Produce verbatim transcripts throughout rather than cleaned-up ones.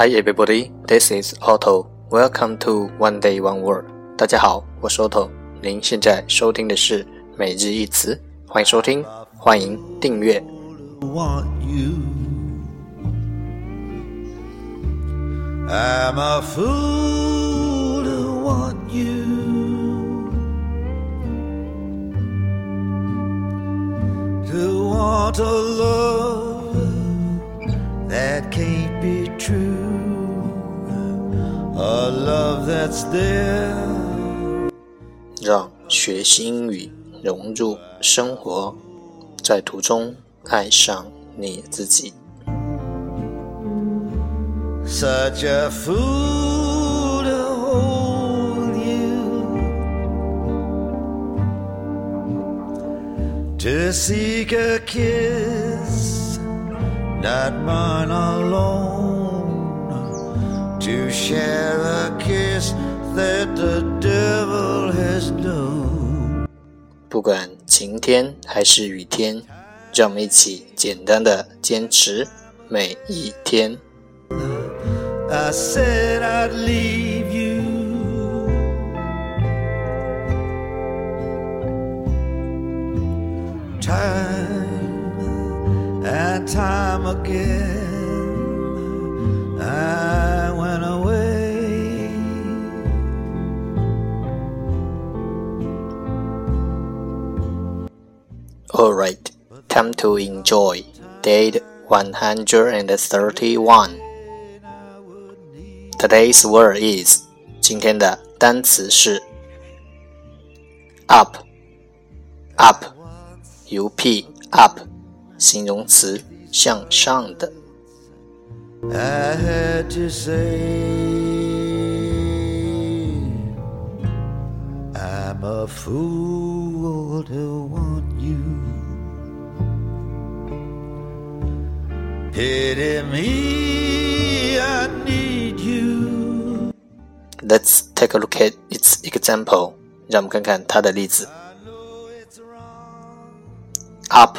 Hi everybody, this is Otto. Welcome to One Day One World. 大家好，我是 Otto。您现在收听的是每日一词，欢迎收听，欢迎订阅。I'm a fool to want you. To want a love that can't be true.A love that's there. 让学习英语融入生活，在途中爱上你自己。 Such a fool to hold you, to seek a kiss, not mine alone.To share a kiss that the devil has known. 不管晴天还是雨天，让我们一起简单的坚持每一天。 I said I'd leave you. Time and time again, I Alright, time to enjoy. Day one hundred thirty-one. Today's word is 今天的单词是 up, up, up, up, 形容词向上的。I had to say, I'm a fool to want you.Pity me, I need you. Let's take a look at its example. 让我们看看它的例子。Up,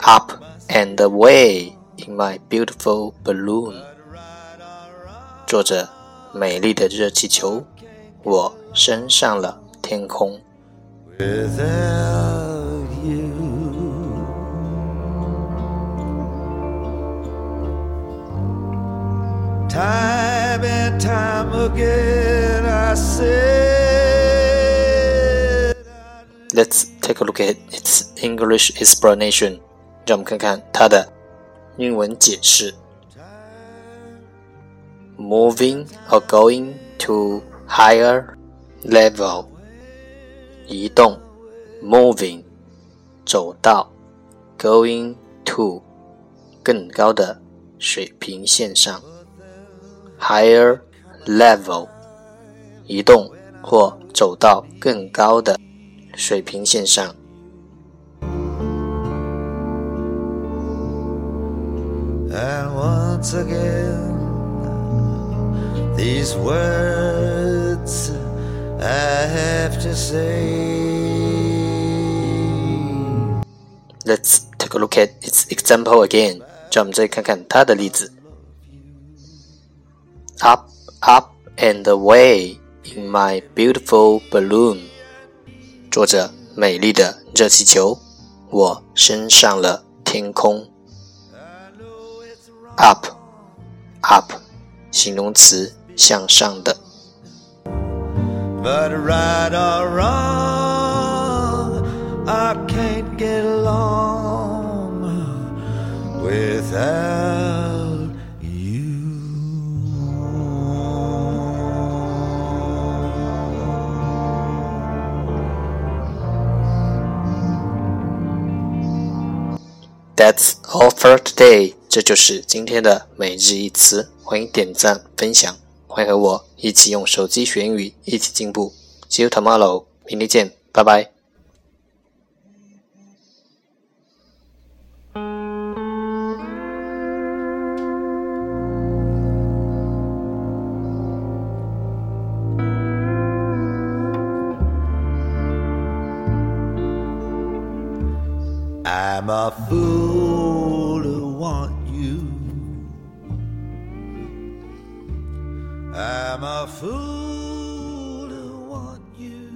up and away in my beautiful balloon. 坐着美丽的热气球，我升上了天空。Without you.Time and time again, I said. Let's take a look at its English explanation. 让我们看看它的英文解释。Moving or going to higher level. 移动 moving 走到 going to 更高的水平线上。Higher level 移动或走到更高的水平线上。 And once again, these words I have to say. Let's take a look at its example again. 让我们再看看它的例子。Up, up and away in my beautiful balloon. 坐着美丽的热气球，我升上了天空。Up, up, 形容词向上的。But right or wrong, I can't get along without.That's all for today. 这就是今天的每日一词。欢迎点赞分享，欢迎和我一起用手机学英语，一起进步。See you tomorrow. 明天见，拜拜。I'm a fool to want you, I'm a fool to want you.